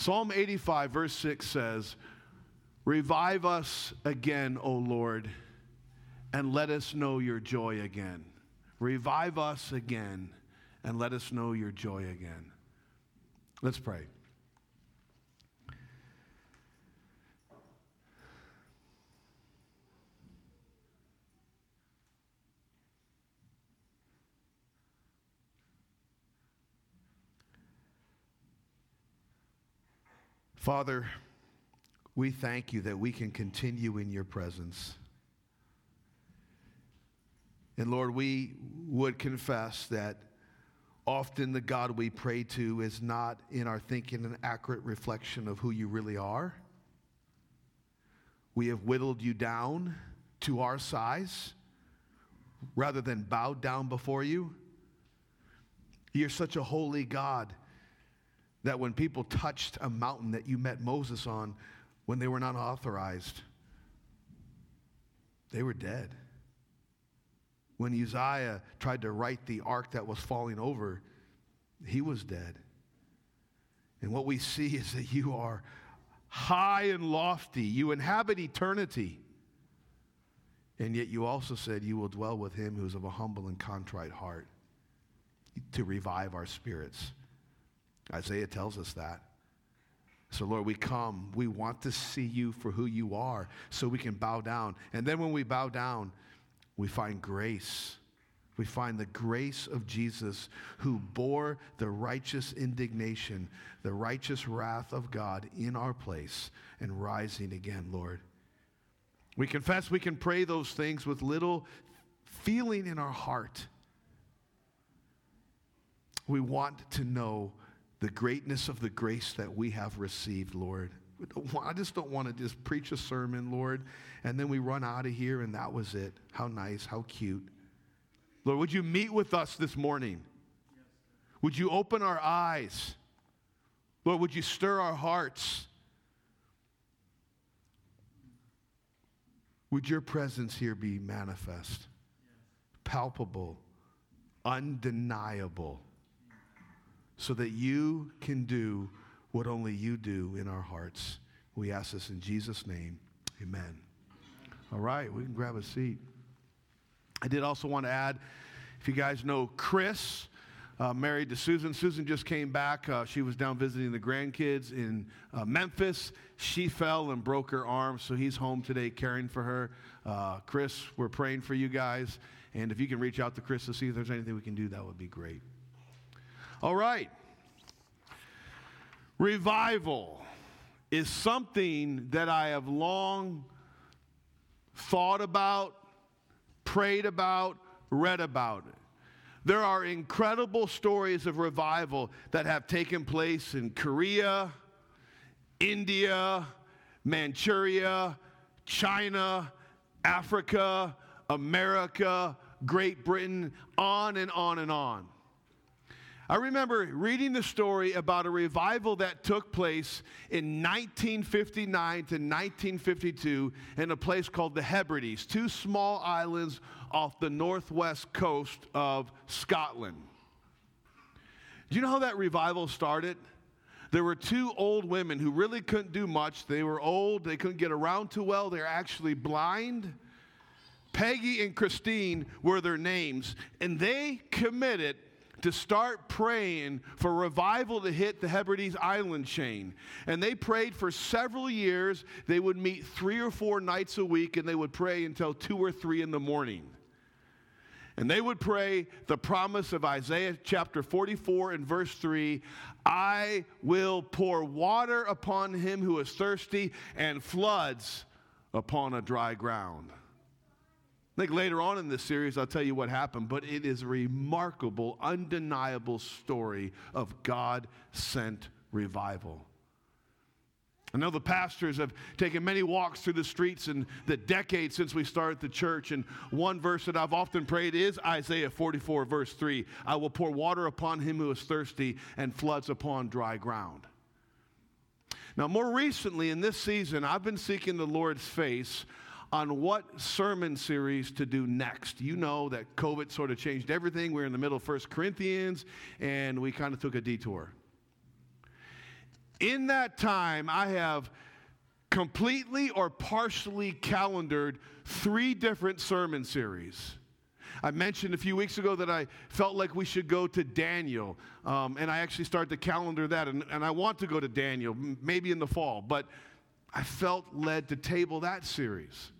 Psalm 85, verse 6 says, "Revive us again, O Lord, and let us know your joy again." Revive us again, and let us know your joy again. Let's pray. Father, we thank you that we can continue in your presence. And Lord, we would confess that often the God we pray to is not, in our thinking, an accurate reflection of who you really are. We have whittled you down to our size rather than bowed down before you. You're such a holy God that when people touched a mountain that you met Moses on when they were not authorized, they were dead. When Uzziah tried to right the ark that was falling over, he was dead. And what we see is that you are high and lofty. You inhabit eternity. And yet you also said you will dwell with him who is of a humble and contrite heart, to revive our spirits. Isaiah tells us that. So, Lord, we come. We want to see you for who you are so we can bow down. And then when we bow down, we find grace. We find the grace of Jesus, who bore the righteous indignation, the righteous wrath of God in our place, and rising again, Lord. We confess we can pray those things with little feeling in our heart. We want to know the greatness of the grace that we have received, Lord. I just don't want to just preach a sermon, Lord, and then we run out of here and that was it. How nice, how cute. Lord, would you meet with us this morning? Would you open our eyes? Lord, would you stir our hearts? Would your presence here be manifest, palpable, undeniable, so that you can do what only you do in our hearts. We ask this in Jesus' name. Amen. All right, we can grab a seat. I did also want to add, if you guys know Chris, married to Susan. Susan just came back. She was down visiting the grandkids in Memphis. She fell and broke her arm, so he's home today caring for her. Chris, we're praying for you guys. And if you can reach out to Chris to see if there's anything we can do, that would be great. All right, revival is something that I have long thought about, prayed about, read about. There are incredible stories of revival that have taken place in Korea, India, Manchuria, China, Africa, America, Great Britain, on and on and on. I remember reading the story about a revival that took place in 1959 to 1952 in a place called the Hebrides, two small islands off the northwest coast of Scotland. Do you know how that revival started? There were two old women who really couldn't do much. They were old. They couldn't get around too well. They were actually blind. Peggy and Christine were their names, and they committed to start praying for revival to hit the Hebrides island chain. And they prayed for several years. They would meet 3 or 4 nights a week, and they would pray until 2 or 3 in the morning. And they would pray the promise of Isaiah chapter 44 and verse 3, "I will pour water upon him who is thirsty and floods upon a dry ground." I think later on in this series, I'll tell you what happened, but it is a remarkable, undeniable story of God-sent revival. I know the pastors have taken many walks through the streets in the decades since we started the church, and one verse that I've often prayed is Isaiah 44, verse 3, "I will pour water upon him who is thirsty and floods upon dry ground." Now, more recently in this season, I've been seeking the Lord's face on what sermon series to do next. You know that COVID sort of changed everything. We're in the middle of 1 Corinthians, and we kind of took a detour. in that time, I have completely or partially calendared 3 different sermon series. I mentioned a few weeks ago that I felt like we should go to Daniel, and I actually started to calendar that, and I want to go to Daniel, maybe in the fall, but I felt led to table that series.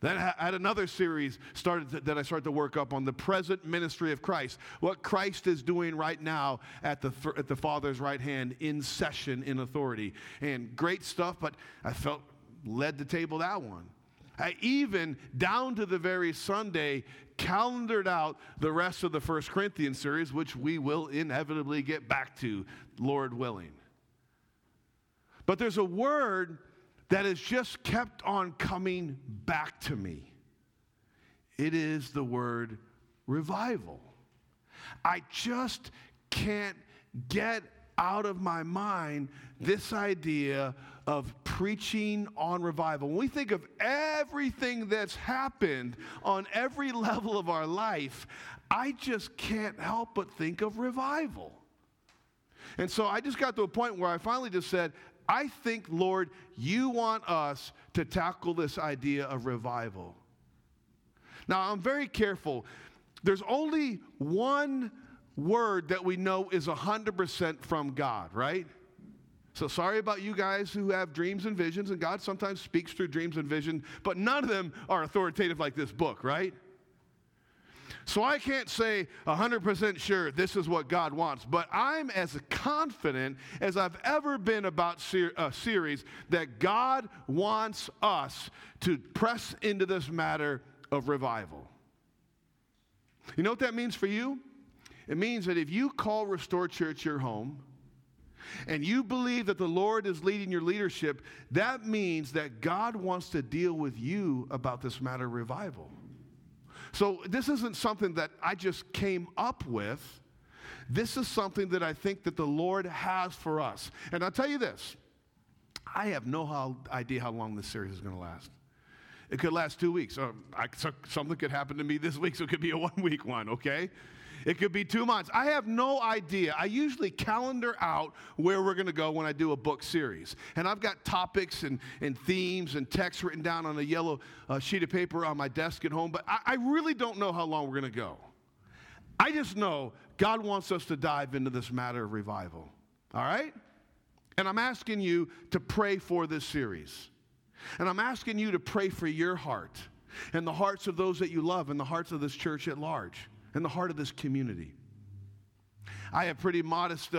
Then I had another series that I started to work up on the present ministry of Christ, what Christ is doing right now at the Father's right hand in session in authority, and great stuff, but I felt led to table that one. I even, down to the very Sunday, calendared out the rest of the 1 Corinthians series, which we will inevitably get back to, Lord willing. But there's a word that has just kept on coming back to me. It is the word revival. I just can't get out of my mind this idea of preaching on revival. When we think of everything that's happened on every level of our life, I just can't help but think of revival. And so I just got to a point where I finally just said, I think, Lord, you want us to tackle this idea of revival. Now, I'm very careful. There's only one word that we know is 100% from God, right? So sorry about you guys who have dreams and visions, and God sometimes speaks through dreams and visions, but none of them are authoritative like this book, right? So I can't say 100% sure this is what God wants, but I'm as confident as I've ever been about a series that God wants us to press into this matter of revival. You know what that means for you? It means that if you call Restore Church your home, and you believe that the Lord is leading your leadership, that means that God wants to deal with you about this matter of revival. So this isn't something that I just came up with. This is something that I think that the Lord has for us. And I'll tell you this, I have no idea how long this series is going to last. It could last 2 weeks. Something could happen to me this week, so it could be a 1-week one, okay? It could be 2 months. I have no idea. I usually calendar out where we're going to go when I do a book series. And I've got topics and themes and texts written down on a yellow sheet of paper on my desk at home. But I really don't know how long we're going to go. I just know God wants us to dive into this matter of revival. All right? And I'm asking you to pray for this series. And I'm asking you to pray for your heart and the hearts of those that you love and the hearts of this church at large. In the heart of this community. I have pretty modest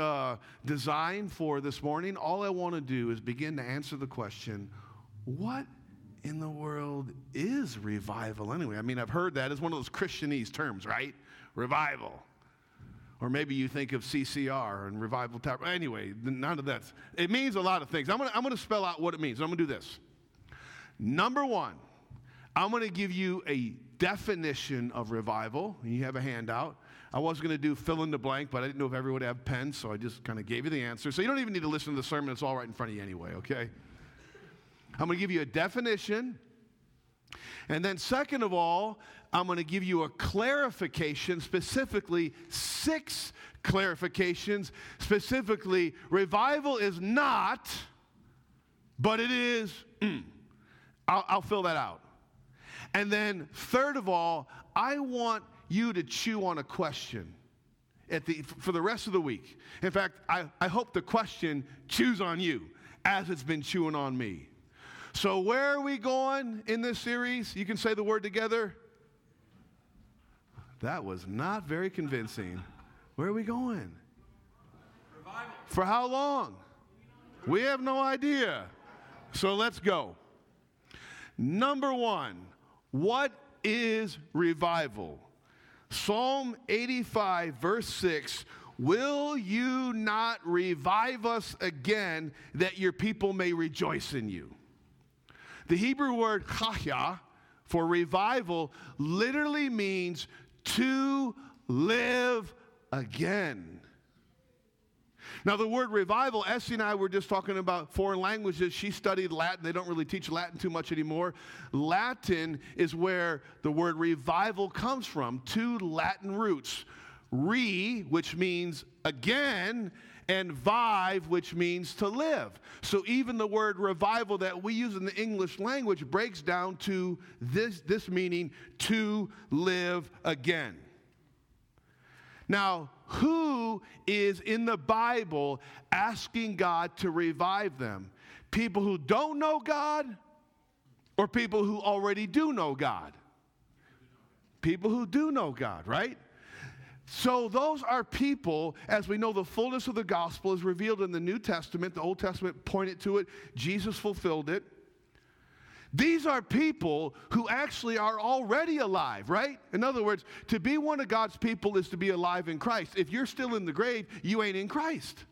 design for this morning. All I want to do is begin to answer the question, what in the world is revival anyway? I mean, I've heard that. It's one of those Christianese terms, right? Revival. Or maybe you think of CCR and revival. Anyway, none of that. It means a lot of things. I'm going to spell out what it means. I'm going to do this. Number one, I'm going to give you a definition of revival. You have a handout. I was going to do fill in the blank, but I didn't know if everyone would have pens, so I just kind of gave you the answer. So you don't even need to listen to the sermon. It's all right in front of you anyway, okay? I'm going to give you a definition. And then second of all, I'm going to give you a clarification, specifically 6 clarifications. Specifically, revival is not, but it is. I'll fill that out. And then third of all, I want you to chew on a question for the rest of the week. In fact, I hope the question chews on you as it's been chewing on me. So where are we going in this series? You can say the word together. That was not very convincing. Where are we going? Revival. For how long? We have no idea. So let's go. Number one. What is revival? Psalm 85, verse 6, will you not revive us again that your people may rejoice in you? The Hebrew word chaya for revival literally means to live again. Now, the word revival, Essie and I were just talking about foreign languages. She studied Latin. They don't really teach Latin too much anymore. Latin is where the word revival comes from, 2 Latin roots. Re, which means again, and vive, which means to live. So even the word revival that we use in the English language breaks down to this meaning, to live again. Now, who is in the Bible asking God to revive them? People who don't know God or people who already do know God? People who do know God, right? So those are people, as we know, the fullness of the gospel is revealed in the New Testament. The Old Testament pointed to it. Jesus fulfilled it. These are people who actually are already alive, right? In other words, to be one of God's people is to be alive in Christ. If you're still in the grave, you ain't in Christ.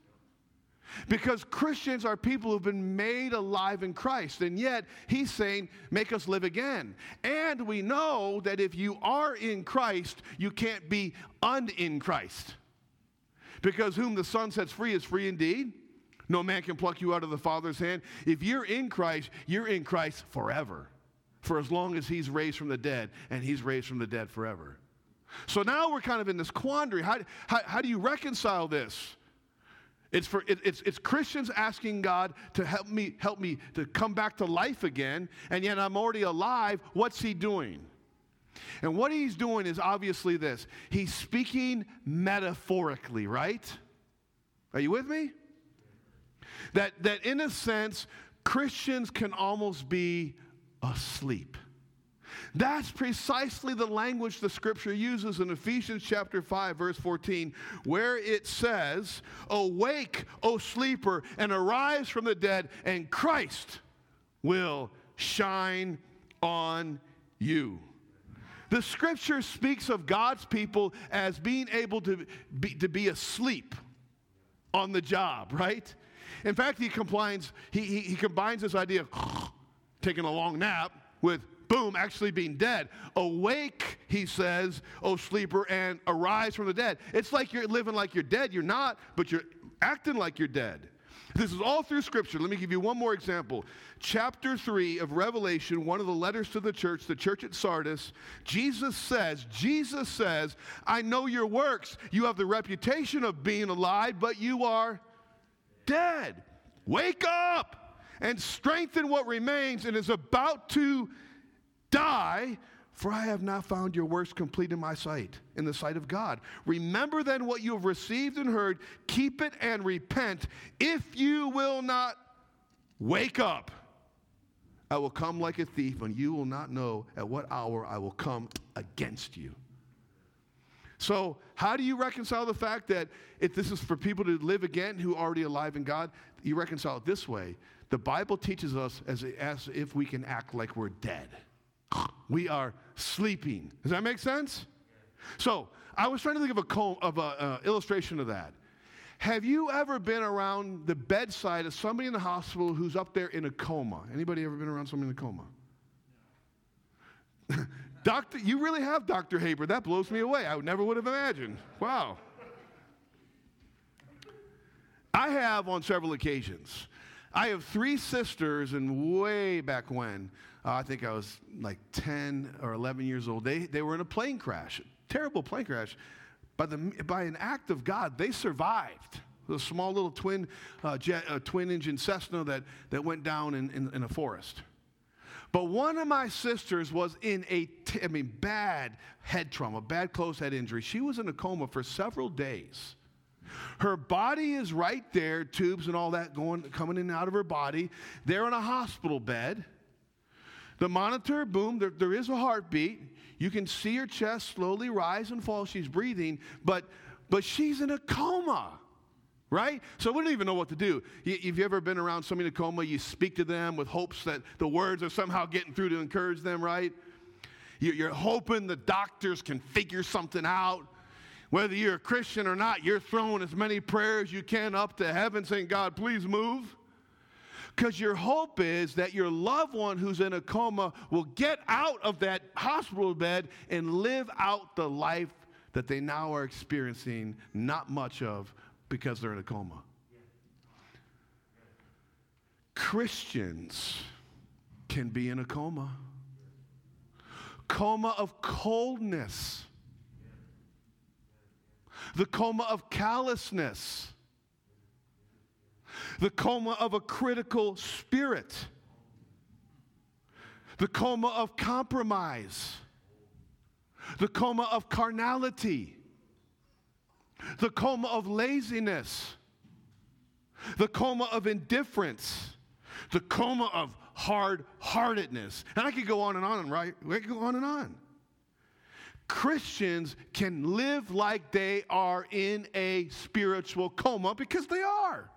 Because Christians are people who've been made alive in Christ. And yet, he's saying, make us live again. And we know that if you are in Christ, you can't be un-in Christ. Because whom the Son sets free is free indeed. No man can pluck you out of the Father's hand. If you're in Christ forever, for as long as he's raised from the dead, and he's raised from the dead forever. So now we're kind of in this quandary. How do you reconcile this? It's Christians asking God to help me to come back to life again, and yet I'm already alive. What's he doing? And what he's doing is obviously this. He's speaking metaphorically, right? Are you with me? That in a sense, Christians can almost be asleep. That's precisely the language the scripture uses in Ephesians chapter 5, verse 14, where it says, "Awake, O sleeper, and arise from the dead, and Christ will shine on you." The scripture speaks of God's people as being able to be asleep on the job, right? In fact, he combines this idea of taking a long nap with, boom, actually being dead. Awake, he says, O sleeper, and arise from the dead. It's like you're living like you're dead. You're not, but you're acting like you're dead. This is all through Scripture. Let me give you one more example. Chapter 3 of Revelation, one of the letters to the church at Sardis, Jesus says, I know your works. You have the reputation of being alive, but you are dead. Wake up and strengthen what remains and is about to die, for I have not found your works complete in my sight, in the sight of God. Remember then what you have received and heard, keep it and repent. If you will not wake up, I will come like a thief, and you will not know at what hour I will come against you. So how do you reconcile the fact that if this is for people to live again who are already alive in God, you reconcile it this way. The Bible teaches us as if we can act like we're dead. We are sleeping. Does that make sense? So I was trying to think of an illustration of that. Have you ever been around the bedside of somebody in the hospital who's up there in a coma? Anybody ever been around somebody in a coma? No. You really have, Dr. Haber. That blows me away. I never would have imagined. Wow. I have on several occasions. I have three sisters, and way back when, I think I was like 10 or 11 years old, they were in a plane crash, terrible plane crash. By an act of God, they survived. The small little twin-engine Cessna that went down in a forest. But one of my sisters was in bad head trauma, bad closed head injury. She was in a coma for several days. Her body is right there, tubes and all that coming in and out of her body. They're in a hospital bed. The monitor, boom, there is a heartbeat. You can see her chest slowly rise and fall. She's breathing, but she's in a coma. Right? So we don't even know what to do. If you've ever been around somebody in a coma, you speak to them with hopes that the words are somehow getting through to encourage them, right? You're hoping the doctors can figure something out. Whether you're a Christian or not, you're throwing as many prayers you can up to heaven saying, God, please move. Because your hope is that your loved one who's in a coma will get out of that hospital bed and live out the life that they now are experiencing not much of, because they're in a coma. Christians can be in a coma. Coma of coldness. The coma of callousness. the coma of a critical spirit, the coma of compromise, the coma of carnality, the coma of laziness, the coma of indifference, the coma of hard-heartedness. And I could go on, right? We could go on and on. Christians can live like they are in a spiritual coma because they are.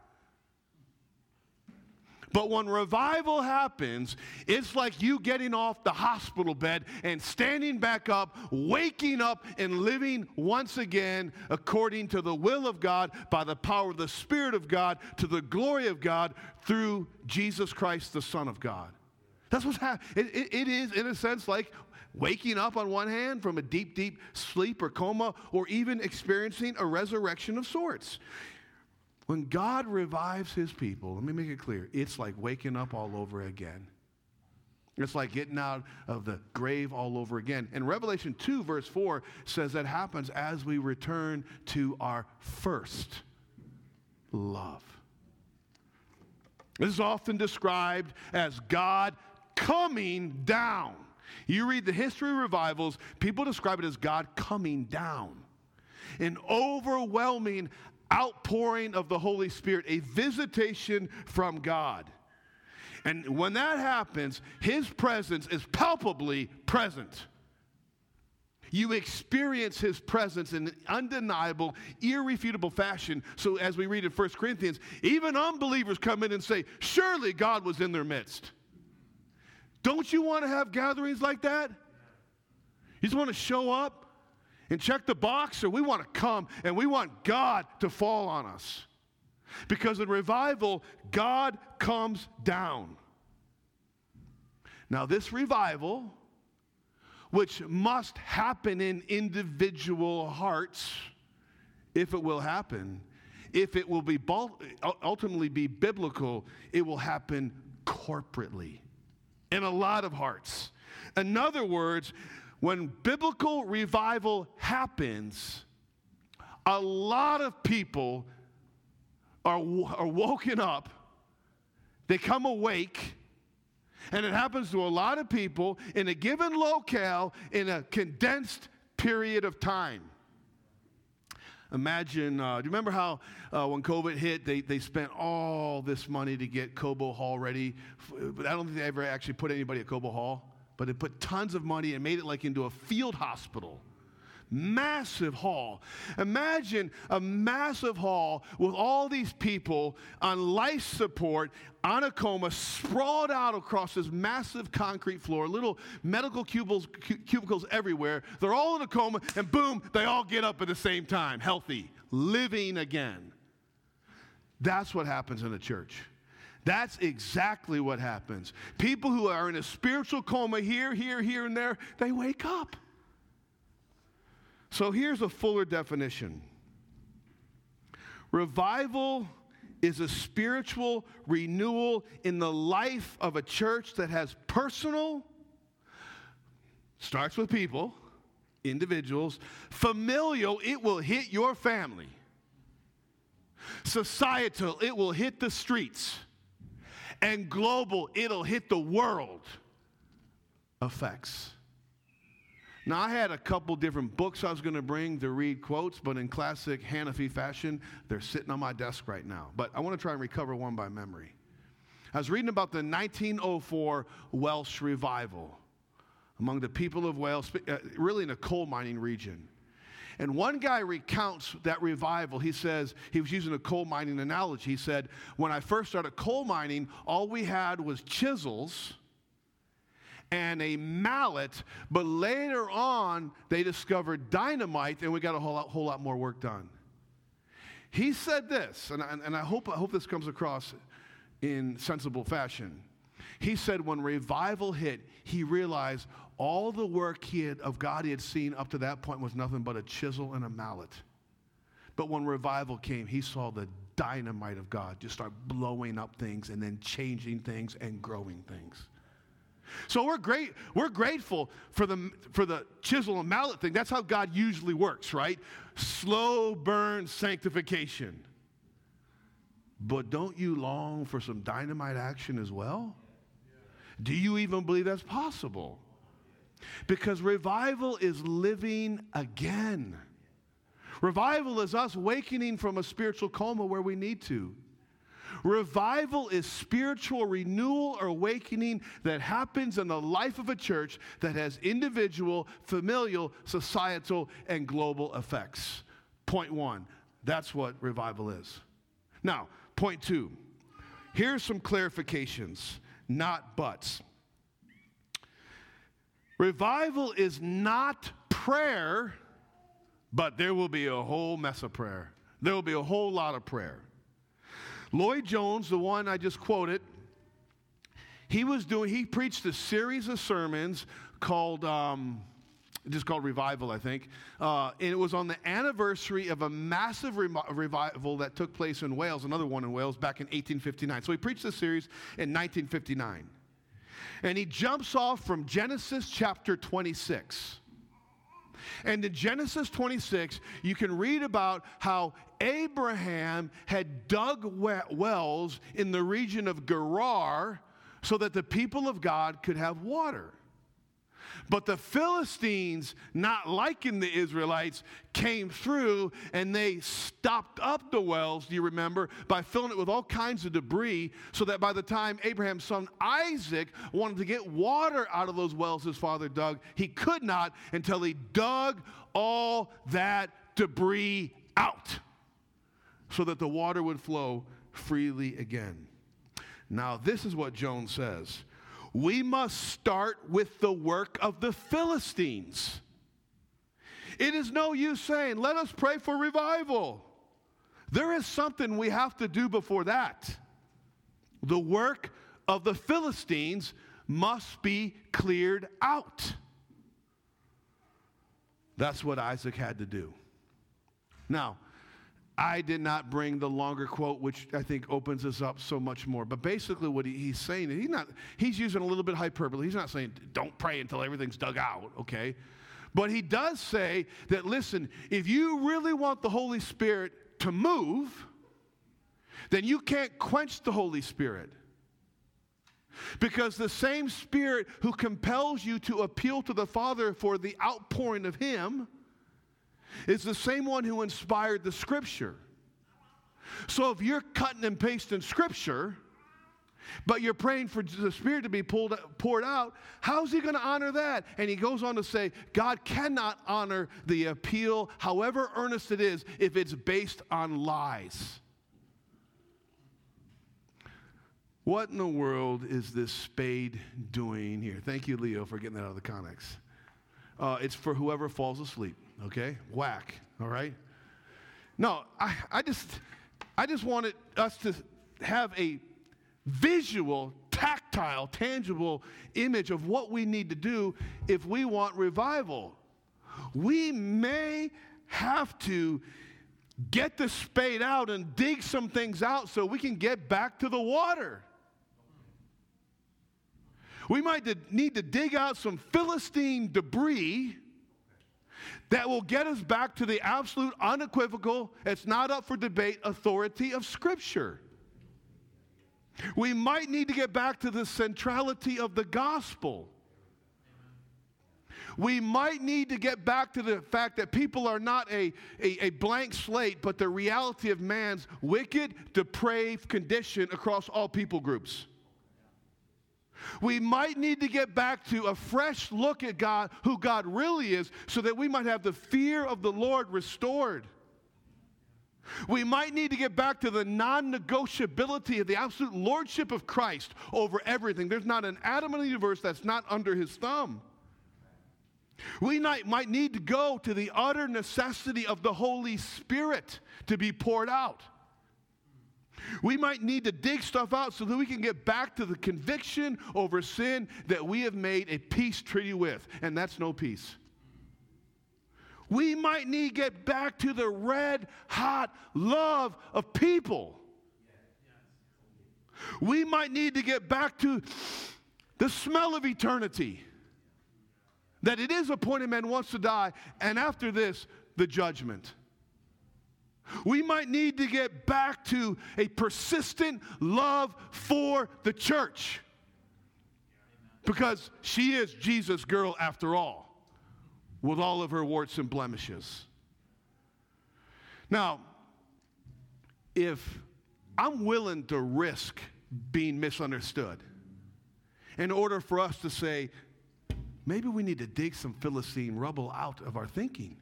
But when revival happens, it's like you getting off the hospital bed and standing back up, waking up and living once again according to the will of God, by the power of the Spirit of God, to the glory of God, through Jesus Christ, the Son of God. That's what's happening. It is, in a sense, like waking up on one hand from a deep, deep sleep or coma, or even experiencing a resurrection of sorts. When God revives his people, let me make it clear, it's like waking up all over again. It's like getting out of the grave all over again. And Revelation 2, verse 4 says that happens as we return to our first love. This is often described as God coming down. You read the history of revivals, people describe it as God coming down. An overwhelming outpouring of the Holy Spirit, a visitation from God. And when that happens, his presence is palpably present. You experience his presence in an undeniable, irrefutable fashion. So as we read in 1 Corinthians, even unbelievers come in and say, surely God was in their midst. Don't you want to have gatherings like that? You just want to show up and check the box, or we want to come and we want God to fall on us. Because in revival, God comes down. Now this revival, which must happen in individual hearts, if it will happen, if it will be ultimately be biblical, it will happen corporately in a lot of hearts. In other words, when biblical revival happens, a lot of people are woken up. They come awake, and it happens to a lot of people in a given locale in a condensed period of time. Imagine, do you remember how when COVID hit, they spent all this money to get Cobo Hall ready? I don't think they ever actually put anybody at Cobo Hall. But they put tons of money and made it like into a field hospital. Massive hall. Imagine a massive hall with all these people on life support, on a coma, sprawled out across this massive concrete floor, little medical cubicles everywhere. They're all in a coma, and boom, they all get up at the same time, healthy, living again. That's what happens in a church. That's exactly what happens. People who are in a spiritual coma here, and there, they wake up. So here's a fuller definition. Revival is a spiritual renewal in the life of a church that has personal, starts with people, individuals, familial, it will hit your family. Societal, it will hit the streets. And global, it'll hit the world effects. Now, I had a couple different books I was going to bring to read quotes, but in classic Hanafi fashion, they're sitting on my desk right now. But I want to try and recover one by memory. I was reading about the 1904 Welsh revival among the people of Wales, really in a coal mining region. And one guy recounts that revival. He says, he was using a coal mining analogy. He said, when I first started coal mining, all we had was chisels and a mallet. But later on, they discovered dynamite, and we got a whole lot more work done. He said this, and I hope this comes across in sensible fashion. He said when revival hit, he realized all the work he had seen up to that point was nothing but a chisel and a mallet. But when revival came, he saw the dynamite of God just start blowing up things and then changing things and growing things. So we're grateful for the chisel and mallet thing. That's how God usually works, right? Slow burn sanctification. But don't you long for some dynamite action as well? Do you even believe that's possible? Because revival is living again. Revival is us wakening from a spiritual coma where we need to. Revival is spiritual renewal or awakening that happens in the life of a church that has individual, familial, societal, and global effects. Point one, that's what revival is. Now, point two, here's some clarifications, not buts. Revival is not prayer, but there will be a whole mess of prayer. There will be a whole lot of prayer. Lloyd-Jones, the one I just quoted, he preached a series of sermons called Revival, I think. And it was on the anniversary of a massive revival that took place in Wales, another one in Wales, back in 1859. So he preached this series in 1959. And he jumps off from Genesis chapter 26. And in Genesis 26, you can read about how Abraham had dug wells in the region of Gerar so that the people of God could have water. But the Philistines, not liking the Israelites, came through and they stopped up the wells, do you remember, by filling it with all kinds of debris, so that by the time Abraham's son Isaac wanted to get water out of those wells his father dug, he could not until he dug all that debris out so that the water would flow freely again. Now, this is what Jones says. We must start with the work of the Philistines. It is no use saying, let us pray for revival. There is something we have to do before that. The work of the Philistines must be cleared out. That's what Isaac had to do. Now, I did not bring the longer quote, which I think opens us up so much more. But basically what he's saying, he's using a little bit of hyperbole. He's not saying, don't pray until everything's dug out, okay? But he does say that, listen, if you really want the Holy Spirit to move, then you can't quench the Holy Spirit. Because the same Spirit who compels you to appeal to the Father for the outpouring of Him is the same one who inspired the Scripture. So if you're cutting and pasting Scripture, but you're praying for the Spirit to be poured out, how's He going to honor that? And he goes on to say, God cannot honor the appeal, however earnest it is, if it's based on lies. What in the world is this spade doing here? Thank you, Leo, for getting that out of the context. It's for whoever falls asleep. Okay, whack, all right? No, I just wanted us to have a visual, tactile, tangible image of what we need to do if we want revival. We may have to get the spade out and dig some things out so we can get back to the water. We might need to dig out some Philistine debris that will get us back to the absolute, unequivocal, it's not up for debate, authority of Scripture. We might need to get back to the centrality of the gospel. We might need to get back to the fact that people are not a blank slate, but the reality of man's wicked, depraved condition across all people groups. We might need to get back to a fresh look at God, who God really is, so that we might have the fear of the Lord restored. We might need to get back to the non-negotiability of the absolute lordship of Christ over everything. There's not an atom in the universe that's not under His thumb. We might need to go to the utter necessity of the Holy Spirit to be poured out. We might need to dig stuff out so that we can get back to the conviction over sin that we have made a peace treaty with, and that's no peace. We might need to get back to the red-hot love of people. We might need to get back to the smell of eternity, that it is appointed man wants to die, and after this, the judgment. We might need to get back to a persistent love for the church, because she is Jesus' girl after all, with all of her warts and blemishes. Now, if I'm willing to risk being misunderstood in order for us to say, maybe we need to dig some Philistine rubble out of our thinking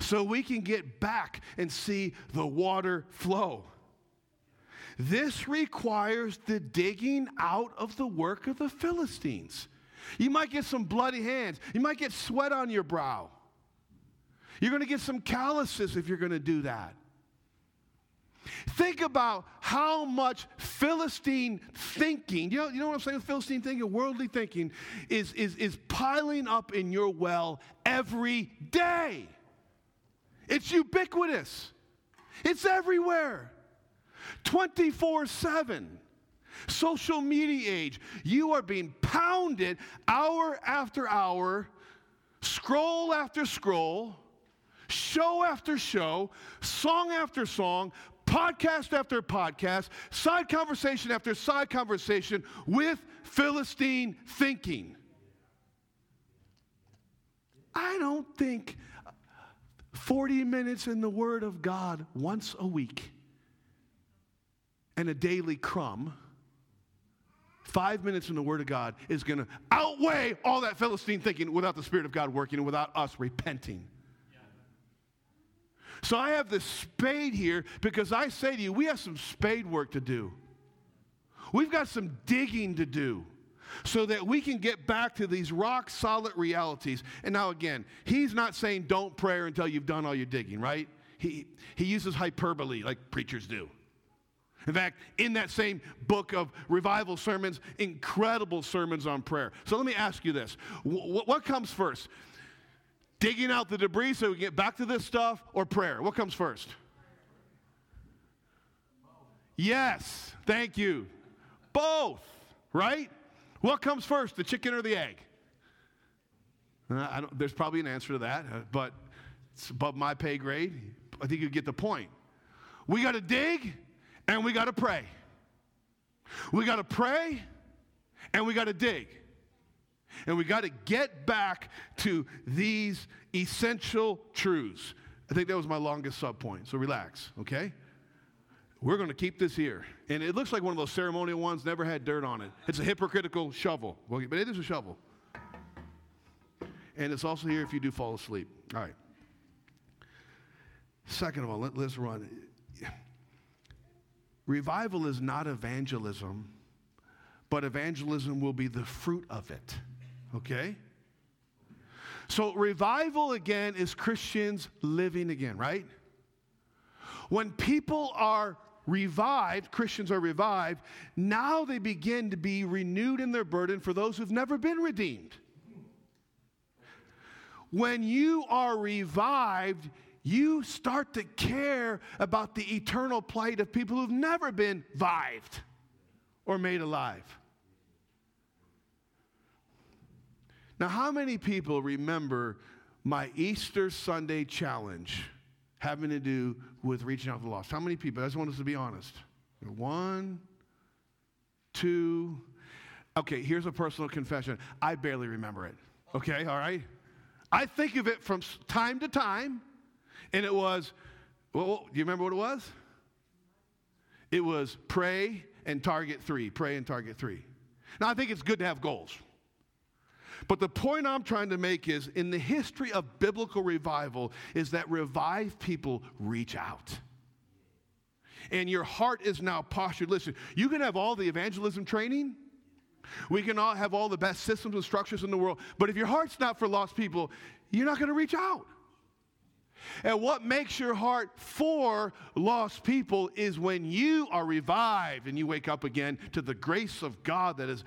so we can get back and see the water flow. This requires the digging out of the work of the Philistines. You might get some bloody hands. You might get sweat on your brow. You're going to get some calluses if you're going to do that. Think about how much Philistine thinking, you know what I'm saying? Philistine thinking, worldly thinking, is piling up in your well every day. It's ubiquitous. It's everywhere. 24/7. Social media age. You are being pounded hour after hour, scroll after scroll, show after show, song after song, podcast after podcast, side conversation after side conversation with Philistine thinking. I don't think 40 minutes in the Word of God once a week and a daily crumb, 5 minutes in the Word of God is going to outweigh all that Philistine thinking without the Spirit of God working and without us repenting. So I have this spade here because I say to you, we have some spade work to do. We've got some digging to do so that we can get back to these rock-solid realities. And now again, he's not saying don't pray until you've done all your digging, right? He uses hyperbole like preachers do. In fact, in that same book of revival sermons, incredible sermons on prayer. So let me ask you this. What comes first? Digging out the debris so we can get back to this stuff, or prayer? What comes first? Yes, thank you. Both, right? What comes first, the chicken or the egg? There's probably an answer to that, but it's above my pay grade. I think you get the point. We got to dig and we got to pray. We got to pray and we got to dig. And we got to get back to these essential truths. I think that was my longest subpoint, so relax, okay? We're going to keep this here. And it looks like one of those ceremonial ones, never had dirt on it. It's a hypocritical shovel, but it is a shovel. And it's also here if you do fall asleep. All right. Second of all, let's run. Revival is not evangelism, but evangelism will be the fruit of it, okay? So revival, again, is Christians living again, right? When people are revived, Christians are revived, now they begin to be renewed in their burden for those who've never been redeemed. When you are revived, you start to care about the eternal plight of people who've never been revived or made alive. Now, how many people remember my Easter Sunday challenge having to do with reaching out to the lost? How many people? I just want us to be honest. 1, 2. Okay, here's a personal confession. I barely remember it. Okay, all right? I think of it from time to time, and it was, well, do you remember what it was? It was pray and target 3. Pray and target 3. Now, I think it's good to have goals. But the point I'm trying to make is, in the history of biblical revival, is that revived people reach out. And your heart is now postured. Listen, you can have all the evangelism training. We can all have all the best systems and structures in the world. But if your heart's not for lost people, you're not going to reach out. And what makes your heart for lost people is when you are revived and you wake up again to the grace of God that is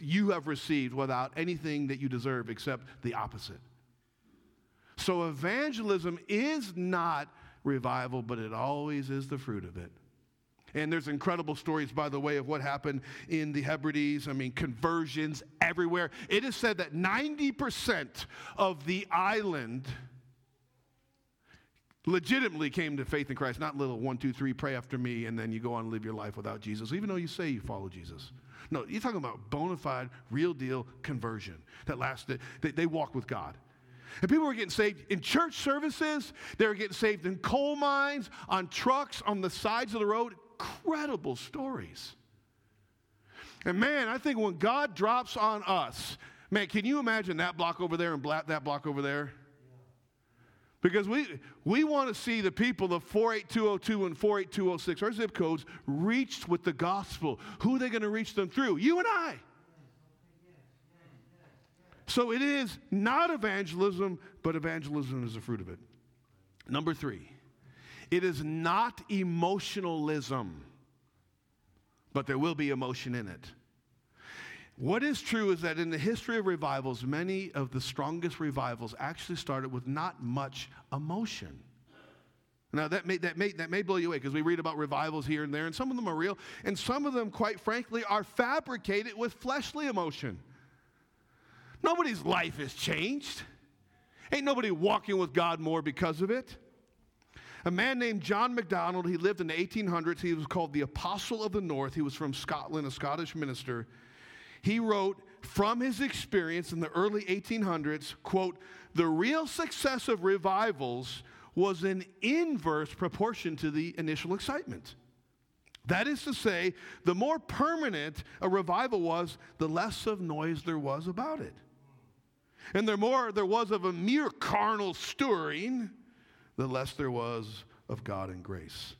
you have received without anything that you deserve except the opposite. So evangelism is not revival, but it always is the fruit of it. And there's incredible stories, by the way, of what happened in the Hebrides. I mean, conversions everywhere. It is said that 90% of the island legitimately came to faith in Christ, not little 1, 2, 3, pray after me, and then you go on and live your life without Jesus, even though you say you follow Jesus. No, you're talking about bona fide, real deal conversion that lasted. They walked with God. And people were getting saved in church services. They were getting saved in coal mines, on trucks, on the sides of the road. Incredible stories. And man, I think when God drops on us, man, can you imagine that block over there and that block over there? Because we want to see the people of 48202 and 48206, our zip codes, reached with the gospel. Who are they going to reach them through? You and I. So it is not evangelism, but evangelism is the fruit of it. Number 3, it is not emotionalism, but there will be emotion in it. What is true is that in the history of revivals, many of the strongest revivals actually started with not much emotion. Now, that may blow you away, because we read about revivals here and there, and some of them are real, and some of them, quite frankly, are fabricated with fleshly emotion. Nobody's life has changed. Ain't nobody walking with God more because of it. A man named John MacDonald, he lived in the 1800s. He was called the Apostle of the North. He was from Scotland, a Scottish minister. He wrote from his experience in the early 1800s, quote, "The real success of revivals was in inverse proportion to the initial excitement. That is to say, the more permanent a revival was, the less of noise there was about it. And the more there was of a mere carnal stirring, the less there was of God and grace."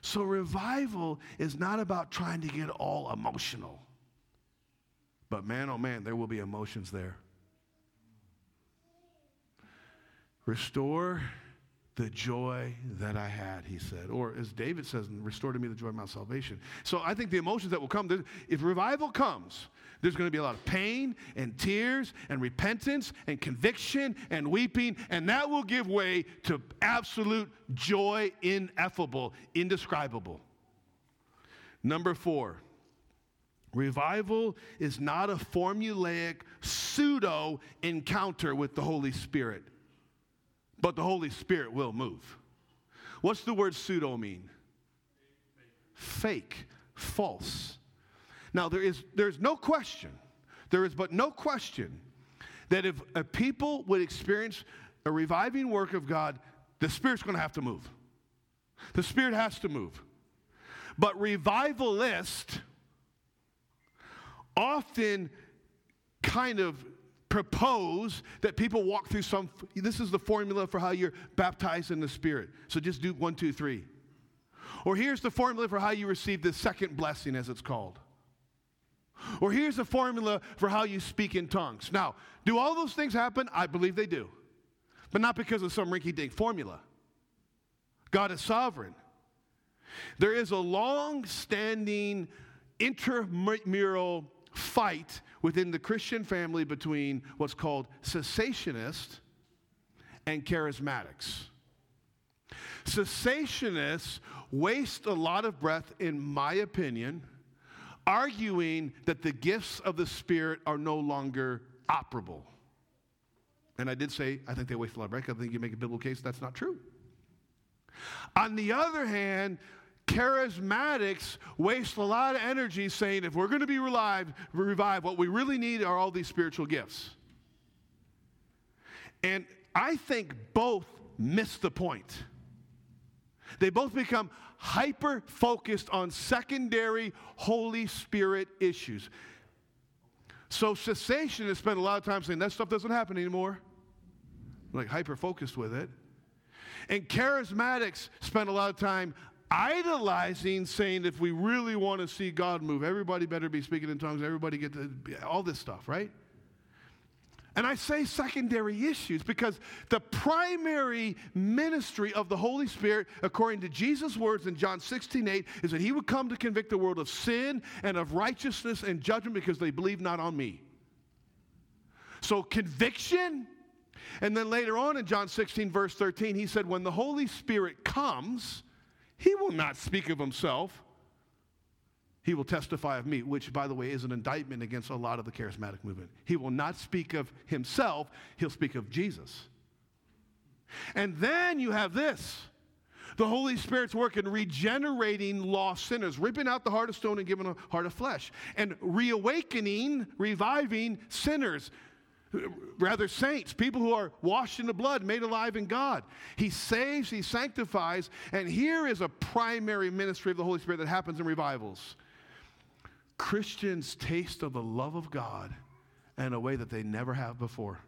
So revival is not about trying to get all emotional. But man, oh man, there will be emotions there. "Restore the joy that I had," he said. Or as David says, "Restore to me the joy of my salvation." So I think the emotions that will come, if revival comes, there's going to be a lot of pain and tears and repentance and conviction and weeping, and that will give way to absolute joy, ineffable, indescribable. Number 4. Revival is not a formulaic pseudo encounter with the Holy Spirit, but the Holy Spirit will move. What's the word pseudo mean? Fake, false. Now, there is but no question that if a people would experience a reviving work of God, the Spirit's going to have to move. The Spirit has to move. But revivalists often kind of propose that people walk through some, this is the formula for how you're baptized in the Spirit. So just do 1, 2, 3. Or here's the formula for how you receive the second blessing, as it's called. Or here's the formula for how you speak in tongues. Now, do all those things happen? I believe they do. But not because of some rinky-dink formula. God is sovereign. There is a long-standing intramural fight within the Christian family between what's called cessationists and charismatics. Cessationists waste a lot of breath, in my opinion, arguing that the gifts of the Spirit are no longer operable. And I did say, I think they waste a lot of breath. I think you make a biblical case that's not true. On the other hand, charismatics waste a lot of energy saying, if we're going to be revived, what we really need are all these spiritual gifts. And I think both miss the point. They both become hyper-focused on secondary Holy Spirit issues. So cessationists spend a lot of time saying, that stuff doesn't happen anymore. Like hyper-focused with it. And charismatics spend a lot of time idolizing, saying if we really want to see God move, everybody better be speaking in tongues, everybody get to, all this stuff, right? And I say secondary issues because the primary ministry of the Holy Spirit, according to Jesus' words in John 16:8, is that he would come to convict the world of sin and of righteousness and judgment because they believe not on me. So conviction, and then later on in John 16, verse 13, he said, when the Holy Spirit comes, he will not speak of himself. He will testify of me, which, by the way, is an indictment against a lot of the charismatic movement. He will not speak of himself. He'll speak of Jesus. And then you have this. The Holy Spirit's work in regenerating lost sinners, ripping out the heart of stone and giving a heart of flesh, and reawakening, reviving sinners, rather saints, people who are washed in the blood, made alive in God. He saves, he sanctifies, and here is a primary ministry of the Holy Spirit that happens in revivals. Christians taste of the love of God in a way that they never have before.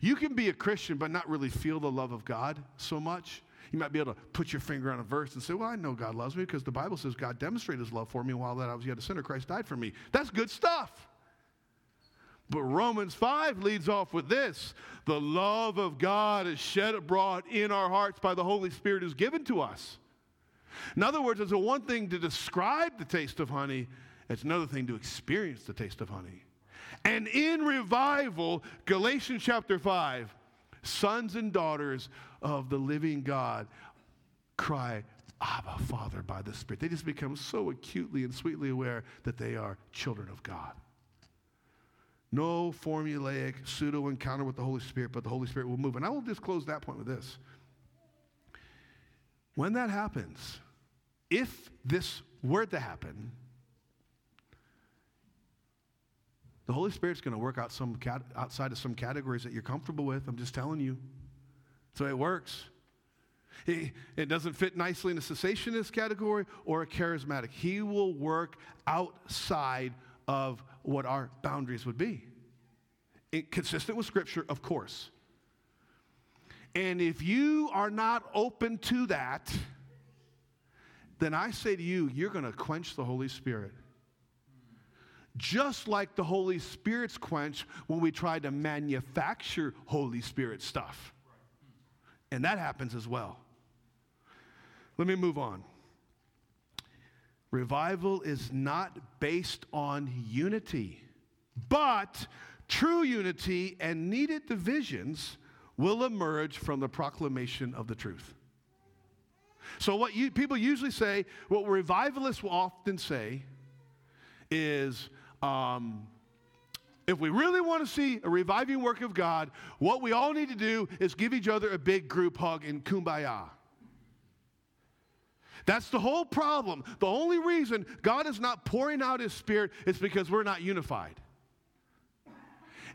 You can be a Christian but not really feel the love of God so much. You might be able to put your finger on a verse and say, well, I know God loves me because the Bible says God demonstrated his love for me while that I was yet a sinner. Christ died for me. That's good stuff. But Romans 5 leads off with this. The love of God is shed abroad in our hearts by the Holy Spirit who's given to us. In other words, it's one thing to describe the taste of honey. It's another thing to experience the taste of honey. And in revival, Galatians chapter 5, sons and daughters of the living God cry, Abba, Father, by the Spirit. They just become so acutely and sweetly aware that they are children of God. No formulaic pseudo-encounter with the Holy Spirit, but the Holy Spirit will move. And I will just close that point with this. When that happens, if this were to happen, the Holy Spirit's going to work out some outside of some categories that you're comfortable with. I'm just telling you. So it works. It doesn't fit nicely in a cessationist category or a charismatic. He will work outside of what our boundaries would be. Consistent with Scripture, of course. And if you are not open to that, then I say to you, you're going to quench the Holy Spirit. Just like the Holy Spirit's quenched when we try to manufacture Holy Spirit stuff. And that happens as well. Let me move on. Revival is not based on unity, but true unity and needed divisions will emerge from the proclamation of the truth. So what people usually say, what revivalists will often say is, if we really want to see a reviving work of God, what we all need to do is give each other a big group hug and kumbaya. That's the whole problem. The only reason God is not pouring out his Spirit is because we're not unified.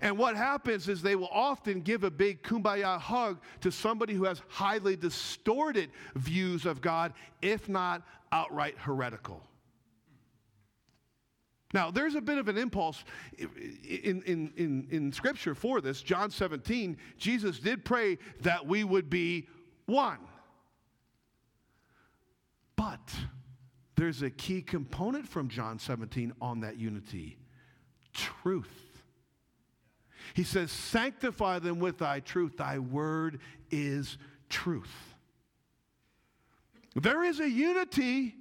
And what happens is they will often give a big kumbaya hug to somebody who has highly distorted views of God, if not outright heretical. Now, there's a bit of an impulse in Scripture for this. John 17, Jesus did pray that we would be one. But there's a key component from John 17 on that unity, truth. He says, sanctify them with thy truth. Thy word is truth. There is a unity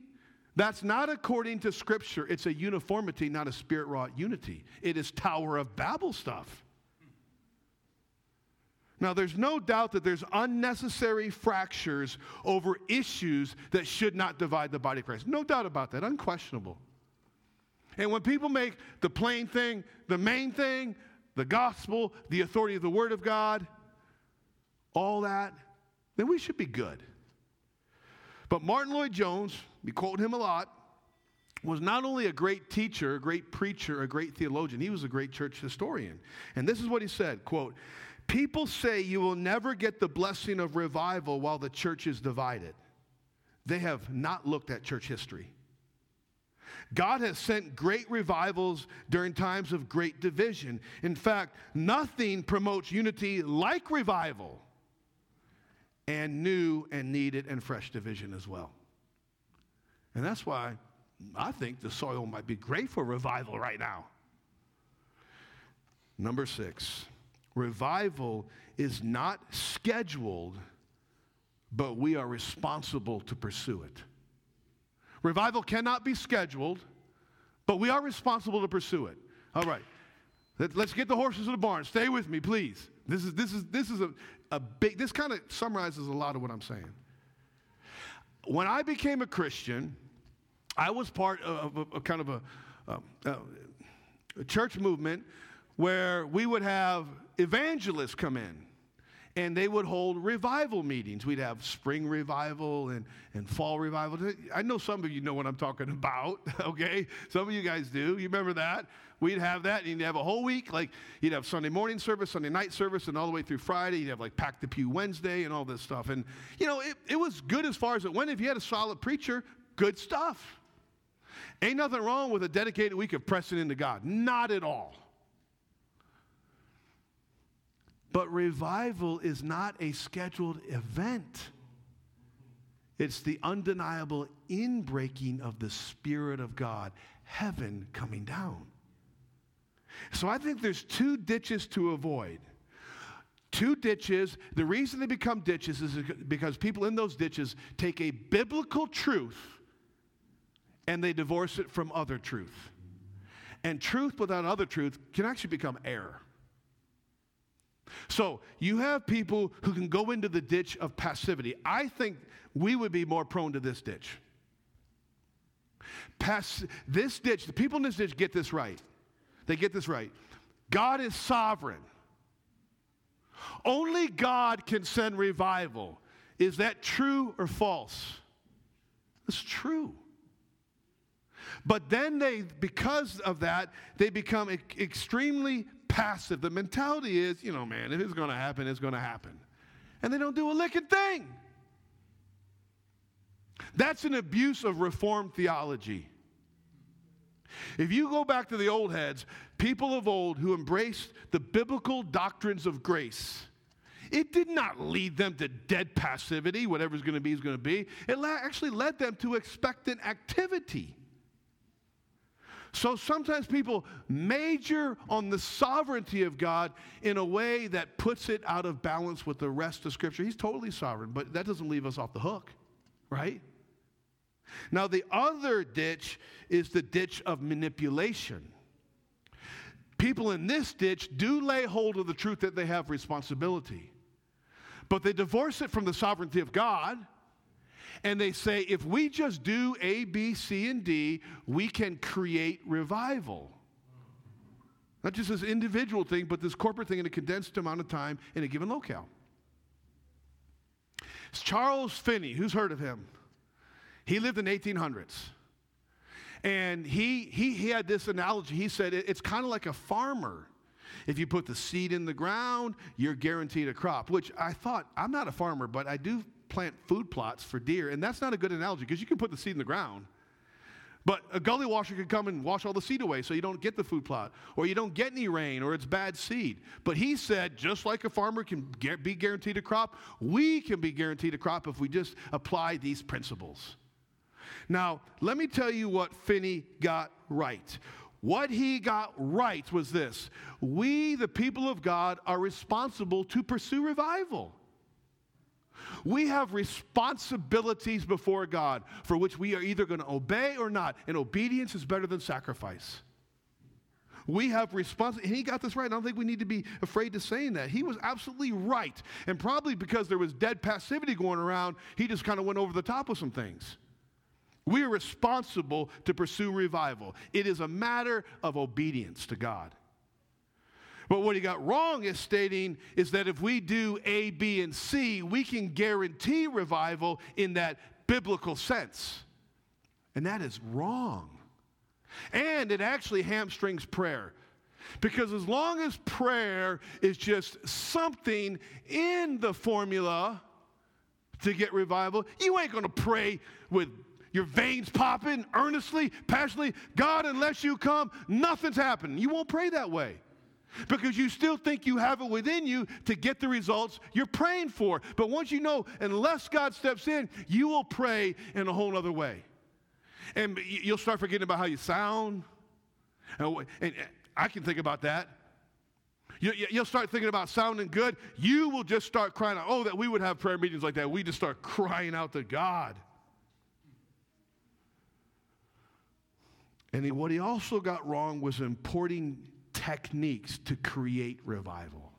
that's not according to Scripture. It's a uniformity, not a Spirit-wrought unity. It is Tower of Babel stuff. Now, there's no doubt that there's unnecessary fractures over issues that should not divide the body of Christ. No doubt about that, unquestionable. And when people make the plain thing, the main thing, the gospel, the authority of the Word of God, all that, then we should be good. But Martin Lloyd-Jones, we quote him a lot, was not only a great teacher, a great preacher, a great theologian, he was a great church historian. And this is what he said, quote, people say you will never get the blessing of revival while the church is divided. They have not looked at church history. God has sent great revivals during times of great division. In fact, nothing promotes unity like revival. And new and needed and fresh division as well. And that's why I think the soil might be great for revival right now. Number 6, revival is not scheduled, but we are responsible to pursue it. Revival cannot be scheduled, but we are responsible to pursue it. All right, let's get the horses to the barn. Stay with me, please. This kind of summarizes a lot of what I'm saying. When I became a Christian, I was part of a kind of a church movement where we would have evangelists come in And they would hold revival meetings. We'd have spring revival and fall revival. I know some of you know what I'm talking about, okay? Some of you guys do. You remember that? We'd have that, and you'd have a whole week. Like, you'd have Sunday morning service, Sunday night service, and all the way through Friday. You'd have, like, Pack the Pew Wednesday and all this stuff. And, you know, it was good as far as it went. If you had a solid preacher, good stuff. Ain't nothing wrong with a dedicated week of pressing into God. Not at all. But revival is not a scheduled event. It's the undeniable inbreaking of the Spirit of God, heaven coming down. So I think there's two ditches to avoid. Two ditches. The reason they become ditches is because people in those ditches take a biblical truth and they divorce it from other truth. And truth without other truth can actually become error. So you have people who can go into the ditch of passivity. I think we would be more prone to this ditch. This ditch, the people in this ditch get this right. They get this right. God is sovereign. Only God can send revival. Is that true or false? It's true. But then because of that, they become extremely passive. The mentality is, you know, man, if it's going to happen, it's going to happen. And they don't do a licking thing. That's an abuse of Reformed theology. If you go back to the old heads, people of old who embraced the biblical doctrines of grace, it did not lead them to dead passivity, whatever's going to be is going to be. It actually led them to expectant activity. So sometimes people major on the sovereignty of God in a way that puts it out of balance with the rest of Scripture. He's totally sovereign, but that doesn't leave us off the hook, right? Now, the other ditch is the ditch of manipulation. People in this ditch do lay hold of the truth that they have responsibility, but they divorce it from the sovereignty of God, and they say, if we just do A, B, C, and D, we can create revival. Not just this individual thing, but this corporate thing in a condensed amount of time in a given locale. It's Charles Finney. Who's heard of him? He lived in the 1800s, and he had this analogy. He said, it's kind of like a farmer. If you put the seed in the ground, you're guaranteed a crop, which I thought, I'm not a farmer, but I do plant food plots for deer, and that's not a good analogy because you can put the seed in the ground, but a gully washer could come and wash all the seed away so you don't get the food plot, or you don't get any rain, or it's bad seed. But he said, just like a farmer can be guaranteed a crop, we can be guaranteed a crop if we just apply these principles. Now, let me tell you what Finney got right. What he got right was this. We, the people of God, are responsible to pursue revival. We have responsibilities before God for which we are either going to obey or not, and obedience is better than sacrifice. We have responsibilities, and he got this right. I don't think we need to be afraid of saying that. He was absolutely right, and probably because there was dead passivity going around, he just kind of went over the top with some things. We are responsible to pursue revival. It is a matter of obedience to God. But what he got wrong is stating is that if we do A, B, and C, we can guarantee revival in that biblical sense. And that is wrong. And it actually hamstrings prayer. Because as long as prayer is just something in the formula to get revival, you ain't going to pray with your veins popping, earnestly, passionately. God, unless you come, nothing's happening. You won't pray that way because you still think you have it within you to get the results you're praying for. But once you know, unless God steps in, you will pray in a whole other way. And you'll start forgetting about how you sound. And I can think about that. You'll start thinking about sounding good. You will just start crying out. Oh, that we would have prayer meetings like that. We just start crying out to God. And what he also got wrong was importing techniques to create revival.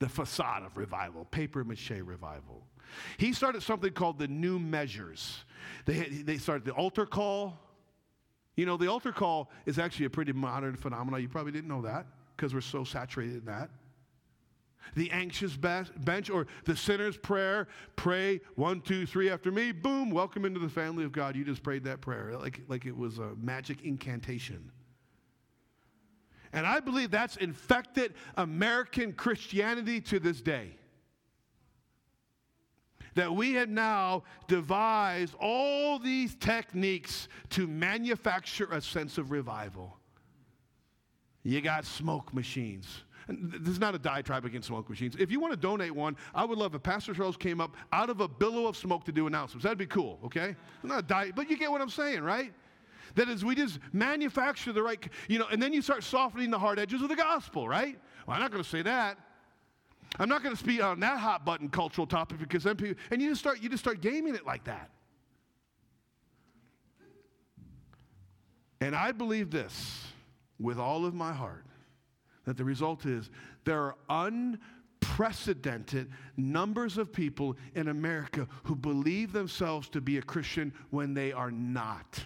The facade of revival, papier-mâché revival. He started something called the New Measures. They started the altar call. You know, the altar call is actually a pretty modern phenomenon. You probably didn't know that because we're so saturated in that. The anxious bench or the sinner's prayer, pray 1, 2, 3 after me, boom, welcome into the family of God. You just prayed that prayer like it was a magic incantation. And I believe that's infected American Christianity to this day. That we have now devised all these techniques to manufacture a sense of revival. You got smoke machines. And this is not a diatribe against smoke machines. If you want to donate one, I would love if Pastor Charles came up out of a billow of smoke to do announcements. That'd be cool, okay? It's not a diet, but you get what I'm saying, right? That is, we just manufacture the right, and then you start softening the hard edges of the gospel, right? Well, I'm not going to say that. I'm not going to speak on that hot button cultural topic because then people, and you just start gaming it like that. And I believe this with all of my heart, that the result is there are unprecedented numbers of people in America who believe themselves to be a Christian when they are not.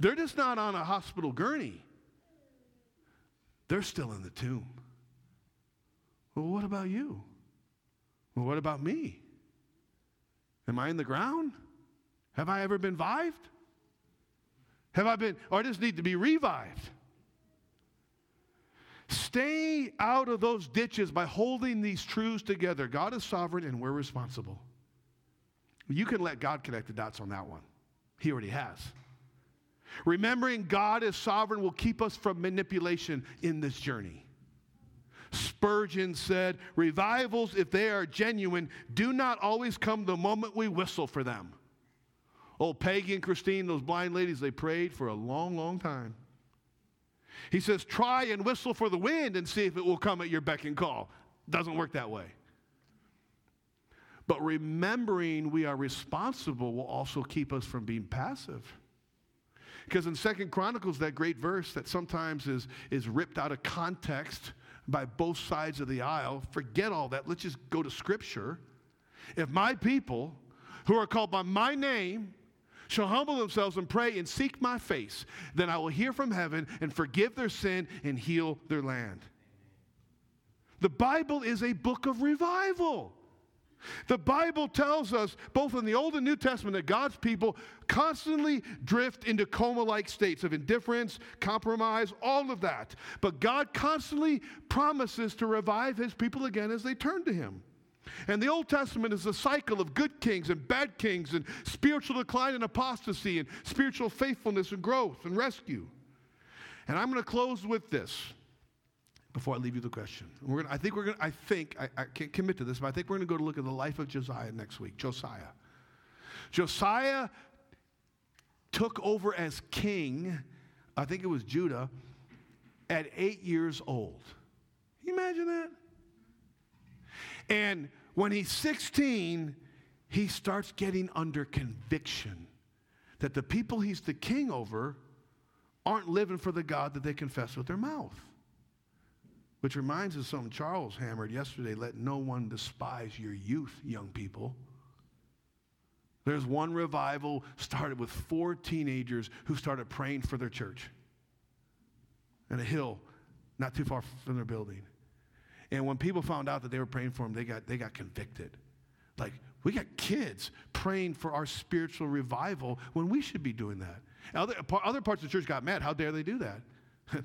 They're just not on a hospital gurney. They're still in the tomb. Well, what about you? Well, what about me? Am I in the ground? Have I ever been revived? Or I just need to be revived? Stay out of those ditches by holding these truths together. God is sovereign and we're responsible. You can let God connect the dots on that one. He already has. Remembering God is sovereign will keep us from manipulation in this journey. Spurgeon said, revivals, if they are genuine, do not always come the moment we whistle for them. Old Peggy and Christine, those blind ladies, they prayed for a long, long time. He says, try and whistle for the wind and see if it will come at your beck and call. Doesn't work that way. But remembering we are responsible will also keep us from being passive. Because in 2 Chronicles, that great verse that sometimes is ripped out of context by both sides of the aisle. Forget all that. Let's just go to Scripture. If my people who are called by my name shall humble themselves and pray and seek my face, then I will hear from heaven and forgive their sin and heal their land. The Bible is a book of revival. The Bible tells us, both in the Old and New Testament, that God's people constantly drift into coma-like states of indifference, compromise, all of that. But God constantly promises to revive his people again as they turn to him. And the Old Testament is a cycle of good kings and bad kings and spiritual decline and apostasy and spiritual faithfulness and growth and rescue. And I'm going to close with this. Before I leave you the question, I can't commit to this, but I think we're going to go to look at the life of Josiah next week. Josiah took over as king, I think it was Judah, at 8 years old. Can you imagine that? And when he's 16, he starts getting under conviction that the people he's the king over aren't living for the God that they confess with their mouth. Which reminds us of something Charles hammered yesterday. Let no one despise your youth, young people. There's one revival started with 4 teenagers who started praying for their church. And a hill not too far from their building. And when people found out that they were praying for them, they got convicted. Like, we got kids praying for our spiritual revival when we should be doing that. Other parts of the church got mad. How dare they do that?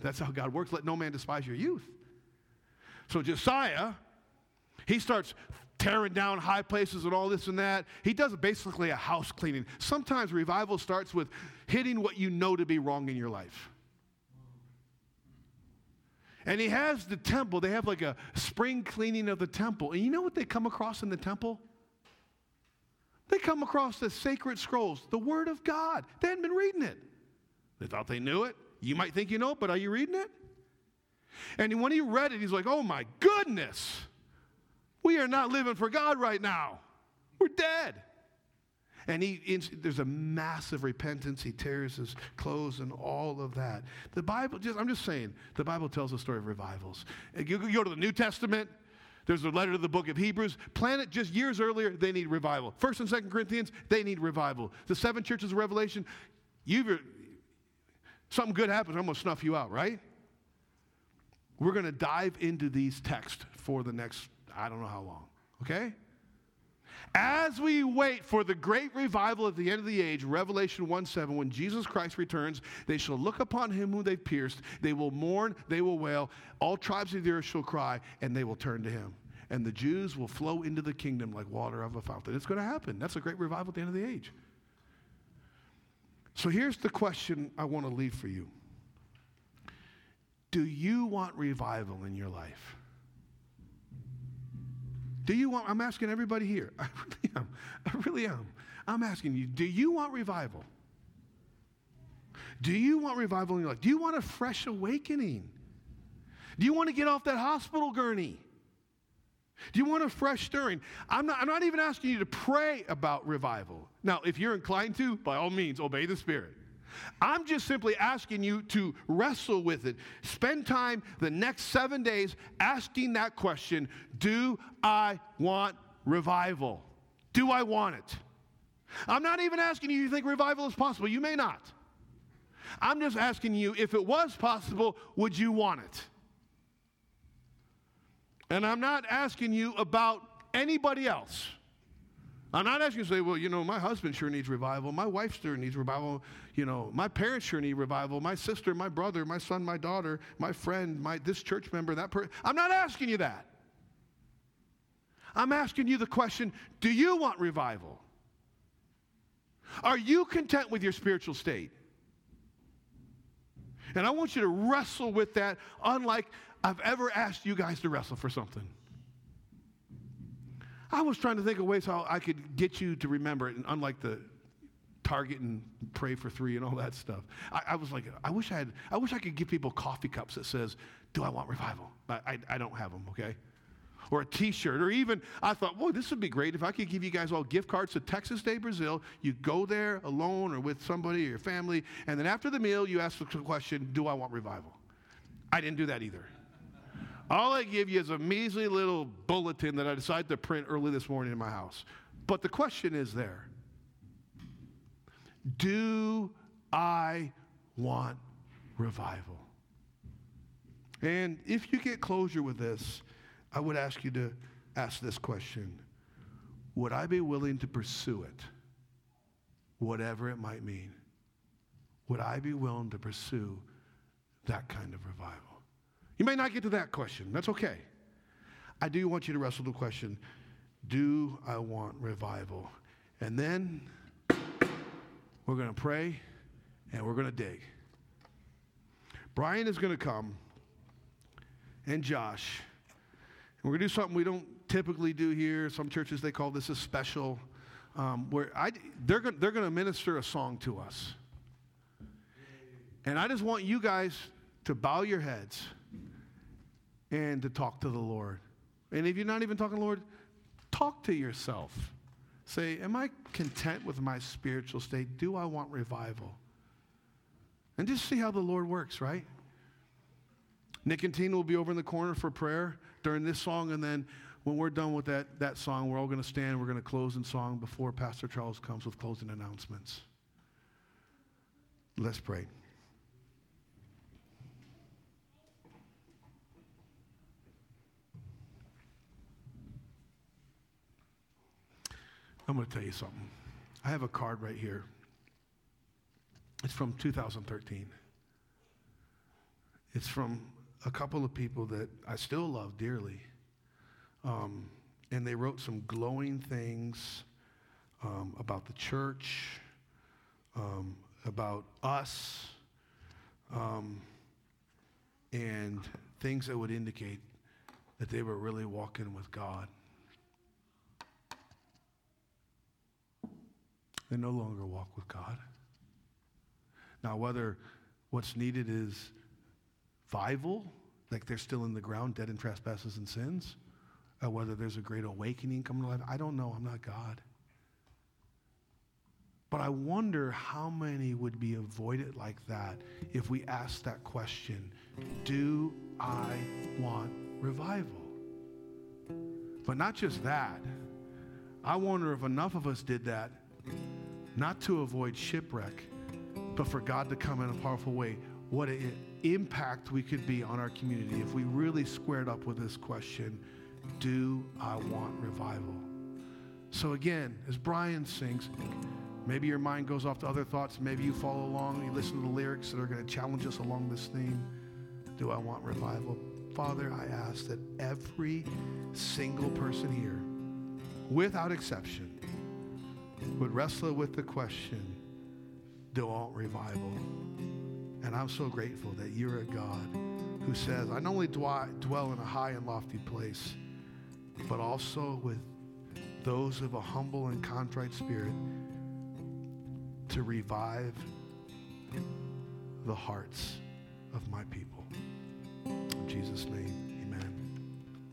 That's how God works. Let no man despise your youth. So Josiah, he starts tearing down high places and all this and that. He does basically a house cleaning. Sometimes revival starts with hitting what you know to be wrong in your life. And he has the temple. They have like a spring cleaning of the temple. And you know what they come across in the temple? They come across the sacred scrolls, the Word of God. They hadn't been reading it. They thought they knew it. You might think you know it, but are you reading it? And when he read it, he's like, oh my goodness, we are not living for God right now. We're dead. And there's a massive repentance. He tears his clothes and all of that. The Bible, I'm just saying, the Bible tells the story of revivals. You go to the New Testament, there's a letter to the book of Hebrews. Planet just years earlier, they need revival. 1st and 2nd Corinthians, they need revival. The 7 churches of Revelation, something good happens, I'm going to snuff you out, right? We're going to dive into these texts for the next, I don't know how long, okay? As we wait for the great revival at the end of the age, Revelation 1:7, when Jesus Christ returns, they shall look upon him whom they've pierced. They will mourn, they will wail. All tribes of the earth shall cry, and they will turn to him. And the Jews will flow into the kingdom like water of a fountain. It's going to happen. That's a great revival at the end of the age. So here's the question I want to leave for you. Do you want revival in your life? Do you want, I'm asking everybody here. I really am. I'm asking you, do you want revival? Do you want revival in your life? Do you want a fresh awakening? Do you want to get off that hospital gurney? Do you want a fresh stirring? I'm not even asking you to pray about revival. Now, if you're inclined to, by all means, obey the Spirit. I'm just simply asking you to wrestle with it. Spend time the next 7 days asking that question, do I want revival? Do I want it? I'm not even asking you think revival is possible. You may not. I'm just asking you, if it was possible, would you want it? And I'm not asking you about anybody else. I'm not asking you to say, well, you know, my husband sure needs revival. My wife sure needs revival. You know, my parents sure need revival. My sister, my brother, my son, my daughter, my friend, this church member, that person. I'm not asking you that. I'm asking you the question, do you want revival? Are you content with your spiritual state? And I want you to wrestle with that unlike I've ever asked you guys to wrestle for something. I was trying to think of ways how I could get you to remember it, and unlike the target and pray for three and all that stuff. I was like, I wish I could give people coffee cups that says, do I want revival? I don't have them, okay? Or a t-shirt, or even, I thought, whoa, this would be great if I could give you guys all gift cards to Texas Day Brazil. You go there alone or with somebody or your family, and then after the meal, you ask the question, do I want revival? I didn't do that either. All I give you is a measly little bulletin that I decided to print early this morning in my house. But the question is there. Do I want revival? And if you get closure with this, I would ask you to ask this question. Would I be willing to pursue it? Whatever it might mean. Would I be willing to pursue that kind of revival? You may not get to that question. That's okay. I do want you to wrestle the question, do I want revival? And then we're going to pray and we're going to dig. Brian is going to come and Josh. And we're going to do something we don't typically do here. Some churches, they call this a special. They're going to minister a song to us. And I just want you guys to bow your heads and to talk to the Lord. And if you're not even talking to the Lord, talk to yourself. Say, am I content with my spiritual state? Do I want revival? And just see how the Lord works, right? Nick and Tina will be over in the corner for prayer during this song, and then when we're done with that song, we're all going to stand. We're going to close in song before Pastor Charles comes with closing announcements. Let's pray. I'm going to tell you something. I have a card right here. It's from 2013. It's from a couple of people that I still love dearly. And they wrote some glowing things about the church, about us, and things that would indicate that they were really walking with God. They no longer walk with God. Now, whether what's needed is revival, like they're still in the ground, dead in trespasses and sins, or whether there's a great awakening coming to life, I don't know. I'm not God. But I wonder how many would be avoided like that if we asked that question, do I want revival? But not just that. I wonder if enough of us did that not to avoid shipwreck, but for God to come in a powerful way. what an impact we could be on our community if we really squared up with this question, do I want revival? So again, as Brian sings, maybe your mind goes off to other thoughts. Maybe you follow along, you listen to the lyrics that are going to challenge us along this theme. Do I want revival? Father, I ask that every single person here, without exception, would wrestle with the question, do I want revival? And I'm so grateful that you're a God who says, I not only do I dwell in a high and lofty place, but also with those of a humble and contrite spirit to revive the hearts of my people. In Jesus' name.